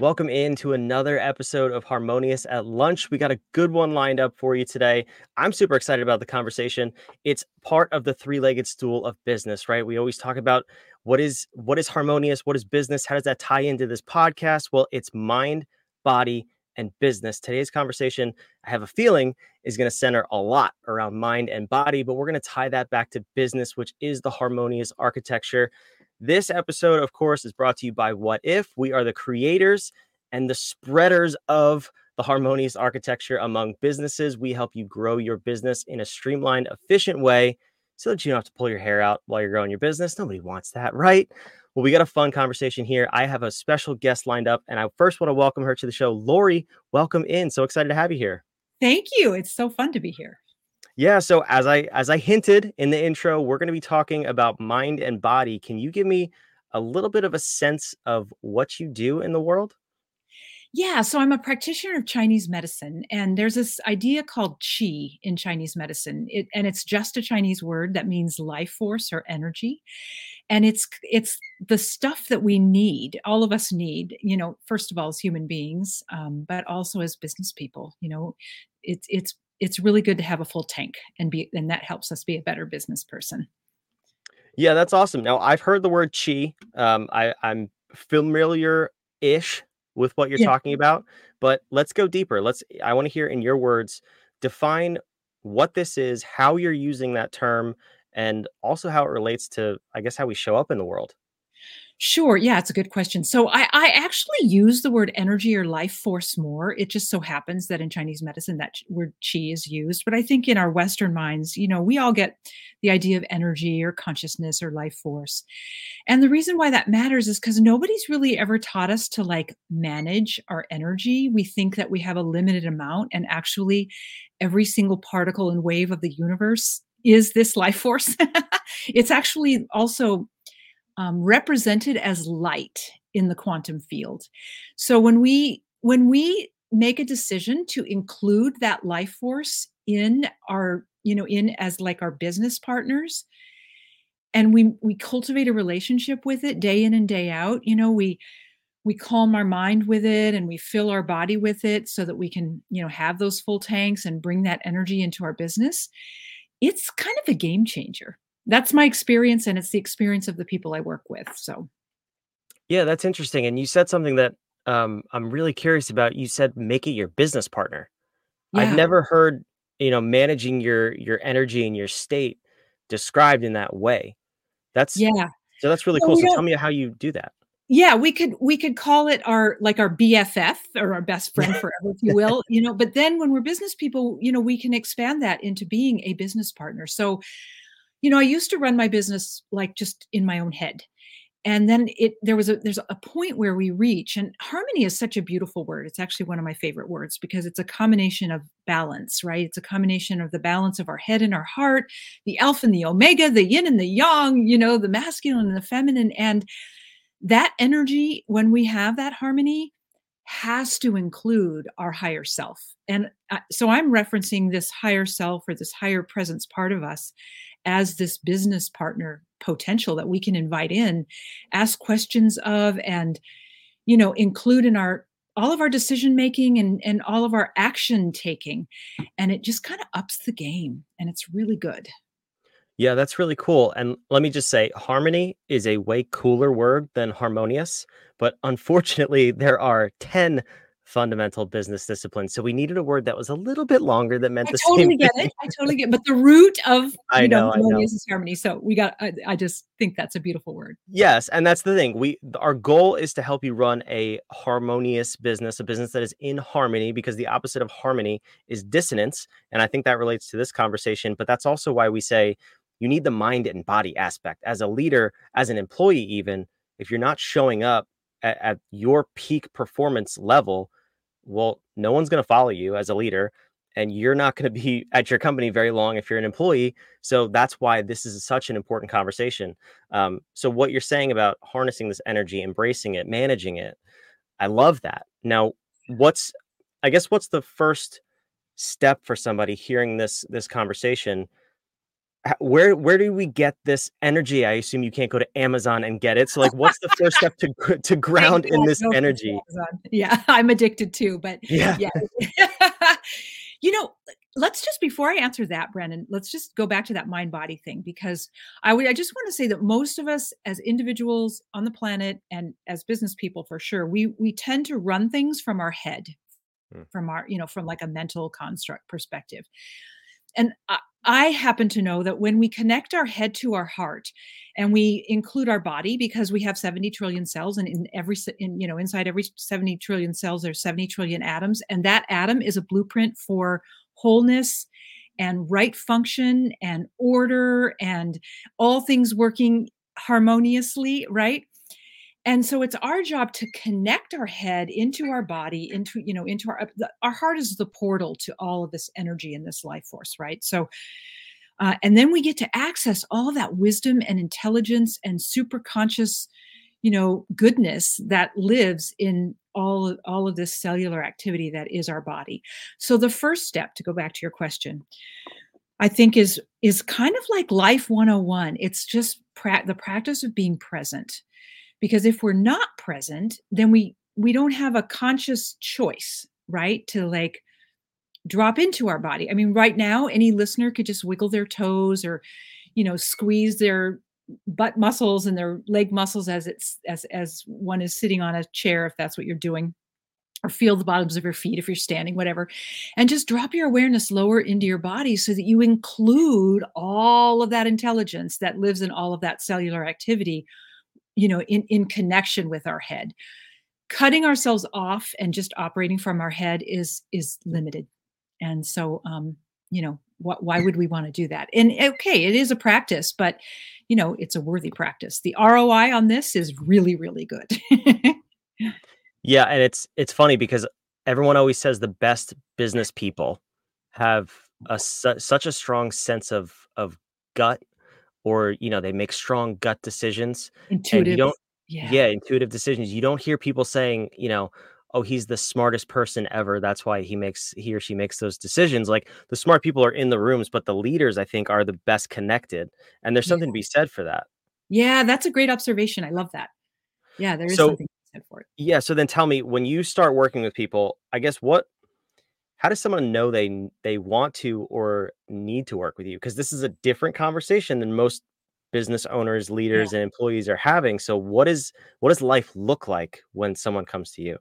Welcome into another episode of Harmonious at Lunch. We got a good one lined up for you today. I'm super excited about the conversation. It's part of the three-legged stool of business, right? We always talk about what is harmonious, what is business, how does that tie into this podcast? Well, it's mind, body, and business. Today's conversation, I have a feeling, is going to center a lot around mind and body, but we're going to tie that back to business, which is the harmonious architecture. This episode, of course, is brought to you by What If. We are the creators and the spreaders of the harmonious architecture among businesses. We help you grow your business in a streamlined, efficient way so that you don't have to pull your hair out while you're growing your business. Nobody wants that, right? Well, we got a fun conversation here. I have a special guest lined up, and I first want to welcome her to the show. Laurie, welcome in. So excited to have you here. Thank you. It's so fun to be here. Yeah. So as I hinted in the intro, we're going to be talking about mind and body. Can you give me a little bit of a sense of what you do in the world? Yeah. So I'm a practitioner of Chinese medicine, and there's this idea called qi in Chinese medicine. It's just a Chinese word that means life force or energy. And it's the stuff that we need, all of us need, first of all, as human beings, but also as business people. It's really good to have a full tank and that helps us be a better business person. Yeah, that's awesome. Now, I've heard the word qi. I'm familiar-ish with what you're talking about, but let's go deeper. I want to hear in your words, define what this is, how you're using that term, and also how it relates to, I guess, how we show up in the world. Sure. Yeah, it's a good question. So I actually use the word energy or life force more. It just so happens that in Chinese medicine, that word qi is used. But I think in our Western minds, we all get the idea of energy or consciousness or life force. And the reason why that matters is because nobody's really ever taught us to manage our energy. We think that we have a limited amount, and actually every single particle and wave of the universe is this life force. It's actually also represented as light in the quantum field. So when we make a decision to include that life force in our, as our business partners, and we cultivate a relationship with it day in and day out, we calm our mind with it and we fill our body with it so that we can, have those full tanks and bring that energy into our business. It's kind of a game changer. That's my experience, and it's the experience of the people I work with. So, yeah, that's interesting. And you said something that I'm really curious about. You said make it your business partner. Yeah. I've never heard managing your energy and your state described in that way. So that's really cool. So tell me how you do that. Yeah, we could call it our BFF, or our best friend forever, if you will, But then when we're business people, we can expand that into being a business partner. So, I used to run my business just in my own head. And then there's a point where we reach, and harmony is such a beautiful word. It's actually one of my favorite words because it's a combination of balance, right? It's a combination of the balance of our head and our heart, the alpha and the omega, the yin and the yang, the masculine and the feminine. And that energy, when we have that harmony, has to include our higher self. And so I'm referencing this higher self, or this higher presence part of us, as this business partner potential that we can invite in, ask questions of, and, include in all of our decision-making and all of our action taking. And it just kind of ups the game, and it's really good. Yeah, that's really cool. And let me just say, harmony is a way cooler word than harmonious, but unfortunately there are 10 fundamental business disciplines. So we needed a word that was a little bit longer that meant I totally get it. But the root of harmonious is harmony. So I just think that's a beautiful word. Yes. And that's the thing. Our goal is to help you run a harmonious business, a business that is in harmony, because the opposite of harmony is dissonance. And I think that relates to this conversation, but that's also why we say you need the mind and body aspect as a leader, as an employee, even if you're not showing up at your peak performance level. Well, no one's going to follow you as a leader, and you're not going to be at your company very long if you're an employee. So that's why this is such an important conversation. So what you're saying about harnessing this energy, embracing it, managing it, I love that. Now, what's the first step for somebody hearing this conversation where do we get this energy? I assume you can't go to Amazon and get it. So like, what's the first step to ground in this energy? Yeah, I'm addicted too, but yeah. You know, let's just, before I answer that, Brandon, let's just go back to that mind body thing, because I just want to say that most of us as individuals on the planet and as business people, for sure, we tend to run things from our head, from our, from like a mental construct perspective. And I happen to know that when we connect our head to our heart and we include our body, because we have 70 trillion cells, and inside every 70 trillion cells, there's 70 trillion atoms. And that atom is a blueprint for wholeness and right function and order and all things working harmoniously, right? And so it's our job to connect our head into our body, into our heart is the portal to all of this energy and this life force, right? So, and then we get to access all that wisdom and intelligence and superconscious, goodness that lives in all of this cellular activity that is our body. So the first step, to go back to your question, I think is kind of like life 101. It's just the practice of being present. Because if we're not present, then we don't have a conscious choice, right? To like drop into our body. I mean, right now, any listener could just wiggle their toes or, squeeze their butt muscles and their leg muscles as one is sitting on a chair, if that's what you're doing, or feel the bottoms of your feet if you're standing, whatever. And just drop your awareness lower into your body so that you include all of that intelligence that lives in all of that cellular activity, in connection with our head. Cutting ourselves off and just operating from our head is limited. And so, why would we want to do that? And okay, it is a practice, but it's a worthy practice. The ROI on this is really, really good. Yeah. And it's funny because everyone always says the best business people have such a strong sense of gut, or, they make strong gut decisions. Intuitive. Intuitive decisions. You don't hear people saying, oh, he's the smartest person ever. That's why he or she makes those decisions. Like the smart people are in the rooms, but the leaders, I think, are the best connected. And there's something to be said for that. Yeah, that's a great observation. I love that. Yeah, there is something to be said for it. Yeah. So then tell me, when you start working with people, I guess how does someone know they want to or need to work with you? Because this is a different conversation than most business owners, leaders, and employees are having. So what does life look like when someone comes to you?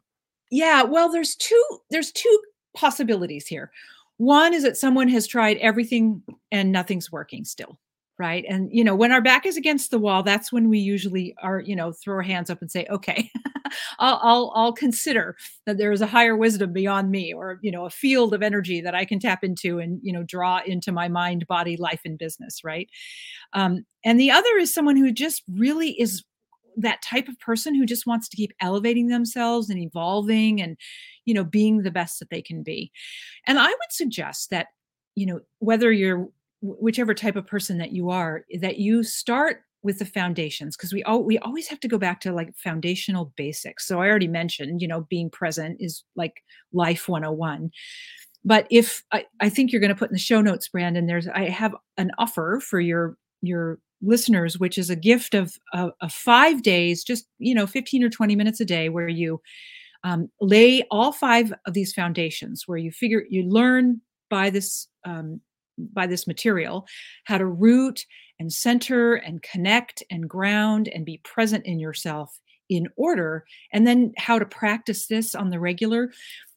Yeah, well, there's two possibilities here. One is that someone has tried everything and nothing's working still, right? And, when our back is against the wall, that's when we usually are, throw our hands up and say, okay, I'll consider that there is a higher wisdom beyond me, or, a field of energy that I can tap into and, draw into my mind, body, life, and business. Right. And the other is someone who just really is that type of person who just wants to keep elevating themselves and evolving and, being the best that they can be. And I would suggest that, whether you're whichever type of person that you are, that you start with the foundations, because we always have to go back to like foundational basics. So I already mentioned, being present is like life 101. But if I think you're going to put in the show notes, Brandon, I have an offer for your listeners, which is a gift of 5 days, just, 15 or 20 minutes a day, where you lay all 5 of these foundations, where you learn by this material, how to root and center and connect and ground and be present in yourself in order, and then how to practice this on the regular.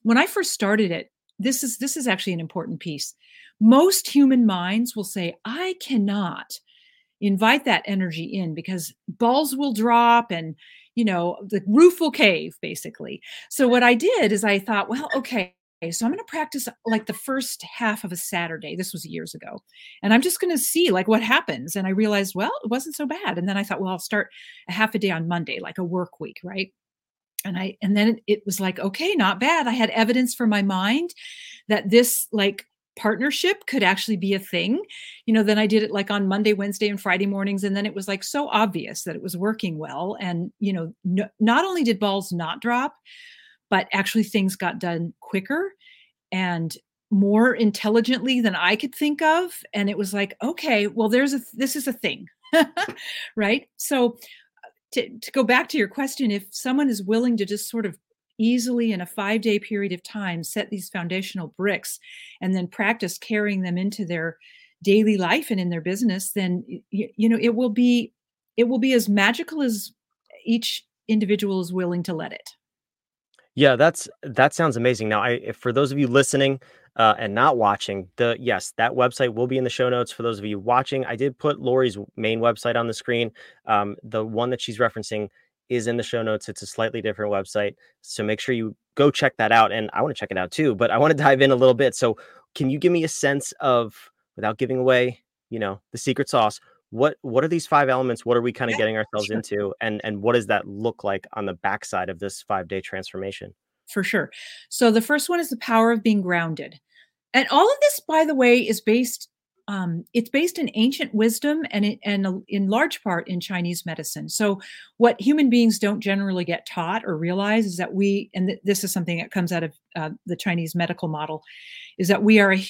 When I first started it, this is actually an important piece. Most human minds will say, I cannot invite that energy in because balls will drop and, the roof will cave, basically. So what I did is I thought, well, okay, so I'm going to practice like the first half of a Saturday. This was years ago. And I'm just going to see like what happens. And I realized, well, it wasn't so bad. And then I thought, well, I'll start a half a day on Monday, like a work week. Right. And then it was like, okay, not bad. I had evidence for my mind that this like partnership could actually be a thing. Then I did it like on Monday, Wednesday, and Friday mornings. And then it was like so obvious that it was working well. And, not only did balls not drop, but actually things got done quicker and more intelligently than I could think of. And it was like, okay, well, this is a thing, right? So to go back to your question, if someone is willing to just sort of easily in a 5-day period of time, set these foundational bricks and then practice carrying them into their daily life and in their business, then, you know, it will be as magical as each individual is willing to let it. Yeah, that sounds amazing. Now, if for those of you listening and not watching, that website will be in the show notes. For those of you watching, I did put Laurie's main website on the screen. The one that she's referencing is in the show notes. It's a slightly different website, so make sure you go check that out. And I want to check it out too, but I want to dive in a little bit. So can you give me a sense of, without giving away, you know, the secret sauce, what are these 5 elements? What are we kind of getting ourselves into? And what does that look like on the backside of this 5-day transformation? For sure. So the first one is the power of being grounded. And all of this, by the way, is based it's based in ancient wisdom and in large part in Chinese medicine. So what human beings don't generally get taught or realize is that we, and this is something that comes out of the Chinese medical model, is that we are a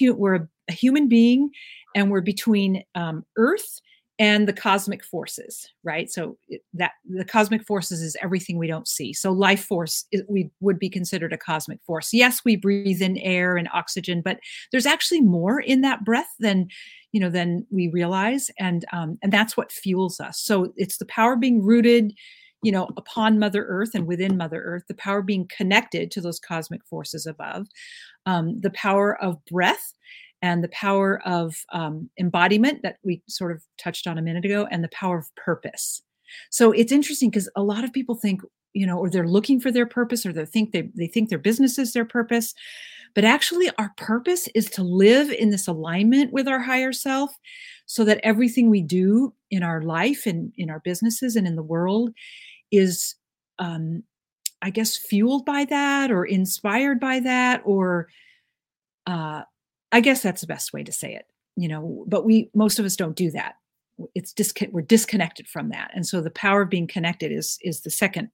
human being, and we're between earth and the cosmic forces, right? So that the cosmic forces is everything we don't see. So life force, we would be considered a cosmic force. Yes, we breathe in air and oxygen, but there's actually more in that breath than we realize. And that's what fuels us. So it's the power of being rooted, upon Mother Earth and within Mother Earth, the power of being connected to those cosmic forces above, the power of breath, and the power of embodiment that we sort of touched on a minute ago, and the power of purpose. So it's interesting because a lot of people think, or they're looking for their purpose, or they think their business is their purpose. But actually our purpose is to live in this alignment with our higher self so that everything we do in our life and in our businesses and in the world is, fueled by that or inspired by that, or, I guess that's the best way to say it, but most of us don't do that. We're disconnected from that. And so the power of being connected is the second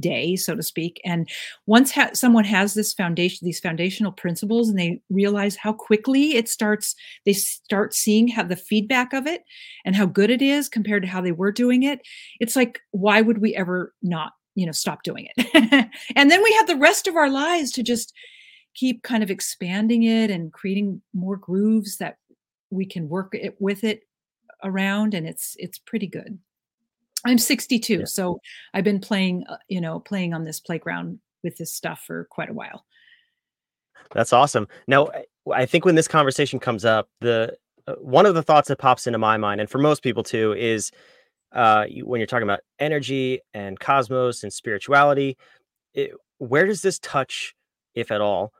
day, so to speak. And once someone has this foundation, these foundational principles, and they realize how quickly they start seeing how the feedback of it and how good it is compared to how they were doing it. It's like, why would we ever not, stop doing it? And then we have the rest of our lives to just keep kind of expanding it and creating more grooves that we can work with it around. And it's pretty good. I'm 62. Yeah. So I've been playing on this playground with this stuff for quite a while. That's awesome. Now, I think when this conversation comes up, the one of the thoughts that pops into my mind, and for most people too, is when you're talking about energy and cosmos and spirituality, where does this touch, if at all,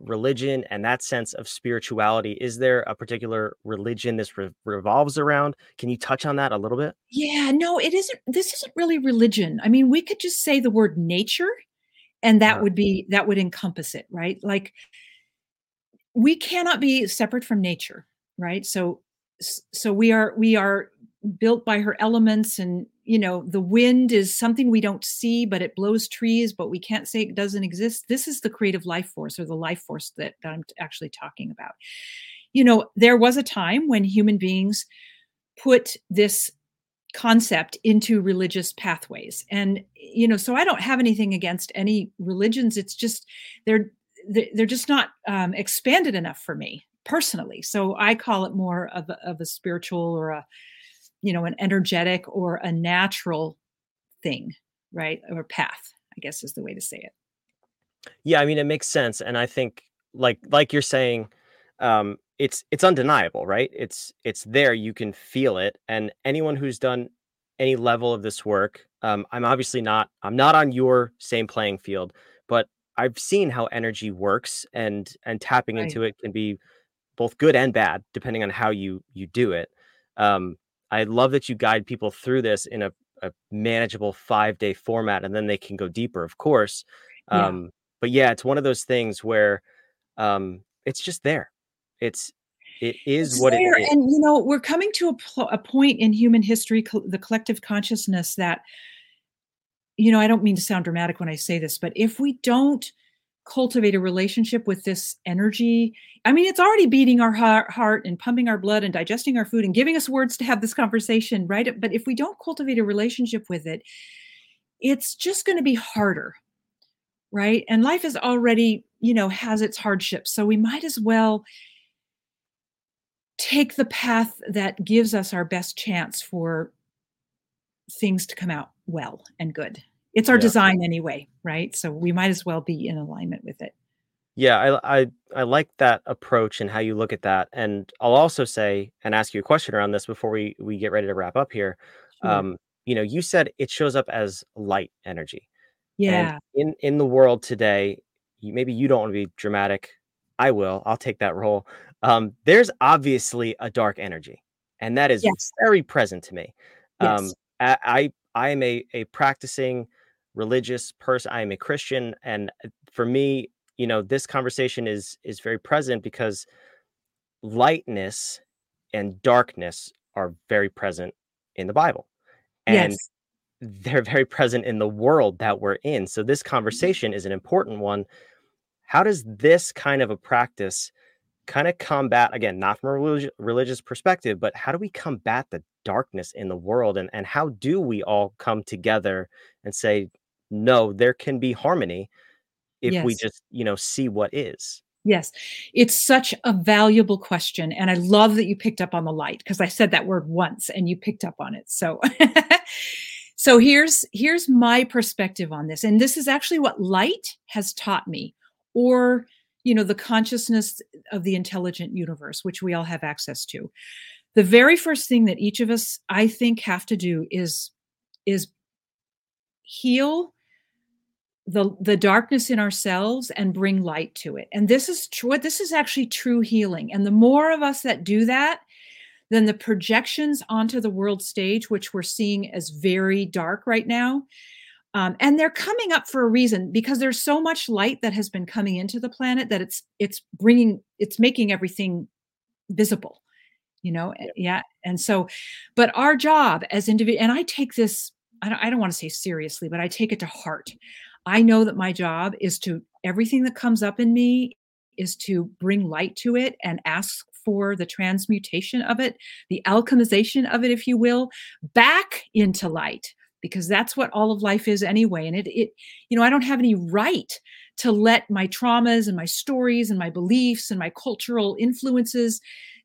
religion and that sense of spirituality? Is there a particular religion this revolves around? Can you touch on that a little bit? Yeah, no, it isn't. This isn't really religion. I mean, we could just say the word nature, and that would encompass it, right? Like, we cannot be separate from nature, right? So we are built by her elements, and the wind is something we don't see, but it blows trees, but we can't say it doesn't exist. This is the creative life force, or the life force that I'm actually talking about. There was a time when human beings put this concept into religious pathways. And, so I don't have anything against any religions. It's just, they're just not expanded enough for me personally. So I call it more of a spiritual, or a, an energetic or a natural thing, right? Or path, I guess, is the way to say it. Yeah, I mean, it makes sense. And I think like you're saying, it's undeniable, right? It's there, you can feel it. And anyone who's done any level of this work, I'm not on your same playing field, but I've seen how energy works, and tapping into it can be both good and bad, depending on how you do it. I love that you guide people through this in a manageable 5-day format, and then they can go deeper, of course. Yeah. But yeah, it's one of those things where it's just there. It's what there, it is. And, we're coming to a point in human history, the collective consciousness, that, I don't mean to sound dramatic when I say this, but if we don't cultivate a relationship with this energy. I mean, it's already beating our heart and pumping our blood and digesting our food and giving us words to have this conversation, right? But if we don't cultivate a relationship with it, it's just going to be harder, right? And life is already, you know, has its hardships. So we might as well take the path that gives us our best chance for things to come out well and good. It's our design anyway, right? So we might as well be in alignment with it. Yeah, I like that approach and how you look at that. And I'll also say, and ask you a question around this before we get ready to wrap up here. Sure. You know, you said it shows up as light energy. Yeah. And in the world today, maybe you don't want to be dramatic. I will. I'll take that role. There's obviously a dark energy, and that is very present to me. Yes. I am a practicing religious person. I am a Christian. And for me, you know, this conversation is very present because lightness and darkness are very present in the Bible. And they're very present in the world that we're in. So this conversation is an important one. How does this kind of a practice kind of combat, again, not from a religious perspective, but how do we combat the darkness in the world? And how do we all come together and say, no, there can be harmony if we just, you know, see what is? Yes. It's such a valuable question. And I love that you picked up on the light, because I said that word once and you picked up on it. So, so here's my perspective on this. And this is actually what light has taught me, or, you know, the consciousness of the intelligent universe, which we all have access to. The very first thing that each of us, I think, have to do is heal the darkness in ourselves and bring light to it. And this is true. This is actually true healing. And the more of us that do that, then the projections onto the world stage, which we're seeing as very dark right now, and they're coming up for a reason, because there's so much light that has been coming into the planet that it's making everything visible, you know? Yeah. And so, but our job as individuals, and I take this, I don't want to say seriously, but I take it to heart. I know that my job is to, everything that comes up in me is to bring light to it and ask for the transmutation of it, the alchemization of it, if you will, back into light. Because that's what all of life is anyway. And it, you know, I don't have any right to let my traumas and my stories and my beliefs and my cultural influences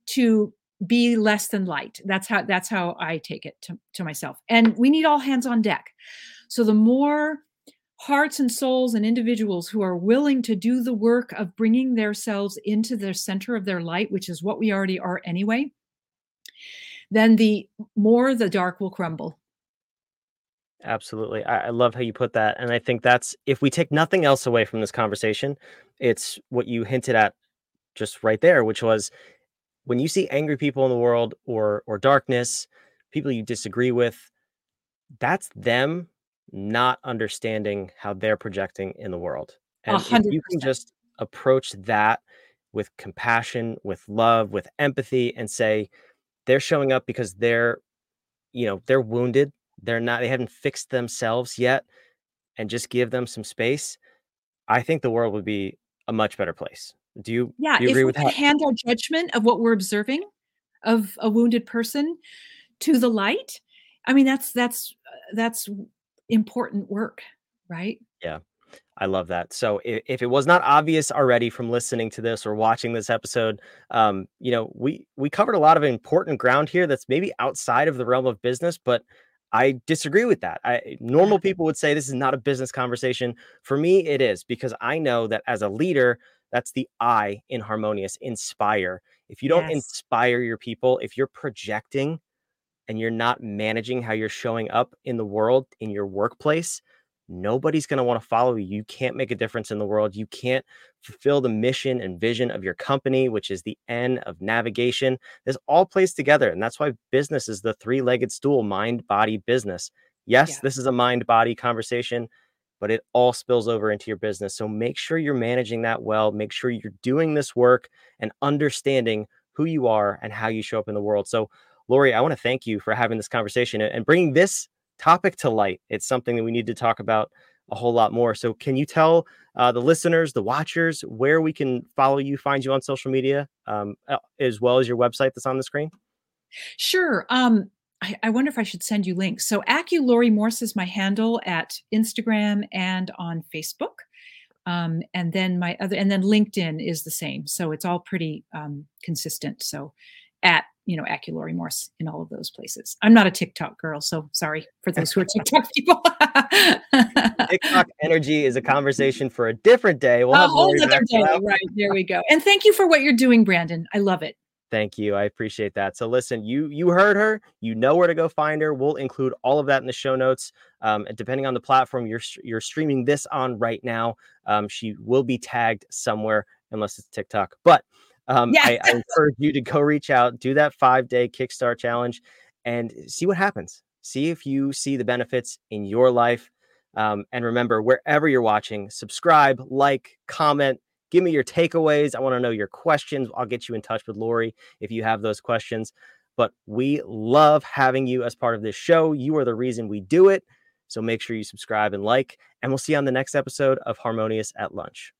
to be less than light. That's how I take it to myself. And we need all hands on deck. So the more hearts and souls and individuals who are willing to do the work of bringing themselves into the center of their light, which is what we already are anyway, then the more the dark will crumble. Absolutely. I love how you put that. And I think that's, if we take nothing else away from this conversation, it's what you hinted at just right there, which was when you see angry people in the world or darkness, people you disagree with, that's them not understanding how they're projecting in the world. And 100%. If you can just approach that with compassion, with love, with empathy, and say, they're showing up because they're wounded. They haven't fixed themselves yet, and just give them some space. I think the world would be a much better place. Do you agree with that? Yeah, if we hand our judgment of what we're observing of a wounded person to the light, I mean, that's important work, right? Yeah, I love that. So if it was not obvious already from listening to this or watching this episode, you know, we covered a lot of important ground here that's maybe outside of the realm of business, but I disagree with that. Normal people would say this is not a business conversation. For me, it is, because I know that as a leader, that's the I in Harmonious, inspire. If you don't inspire your people, if you're projecting and you're not managing how you're showing up in the world, in your workplace, nobody's going to want to follow you. You can't make a difference in the world. You can't fulfill the mission and vision of your company, which is the N of navigation. This all plays together. And that's why business is the three-legged stool, mind, body, business. Yes, this is a mind-body conversation, but it all spills over into your business. So make sure you're managing that well. Make sure you're doing this work and understanding who you are and how you show up in the world. So, Laurie, I want to thank you for having this conversation and bringing this topic to light. It's something that we need to talk about a whole lot more. So can you tell the listeners, the watchers, where we can follow you, find you on social media, as well as your website that's on the screen? Sure. I wonder if I should send you links. So Laurie Morse is my handle at Instagram and on Facebook. And then then LinkedIn is the same. So it's all pretty consistent. So Laurie Morse in all of those places. I'm not a TikTok girl, so sorry for those who are TikTok people. TikTok energy is a conversation for a different day. We'll have a whole other day. Right, there we go. And thank you for what you're doing, Brandon. I love it. Thank you. I appreciate that. So listen, you heard her, you know where to go find her. We'll include all of that in the show notes. And depending on the platform you're streaming this on right now, she will be tagged somewhere unless it's TikTok. But I encourage you to go reach out, do that 5-day Kickstart challenge and see what happens. See if you see the benefits in your life. And remember, wherever you're watching, subscribe, like, comment, give me your takeaways. I want to know your questions. I'll get you in touch with Laurie if you have those questions. But we love having you as part of this show. You are the reason we do it. So make sure you subscribe and like, and we'll see you on the next episode of Harmonious at Lunch.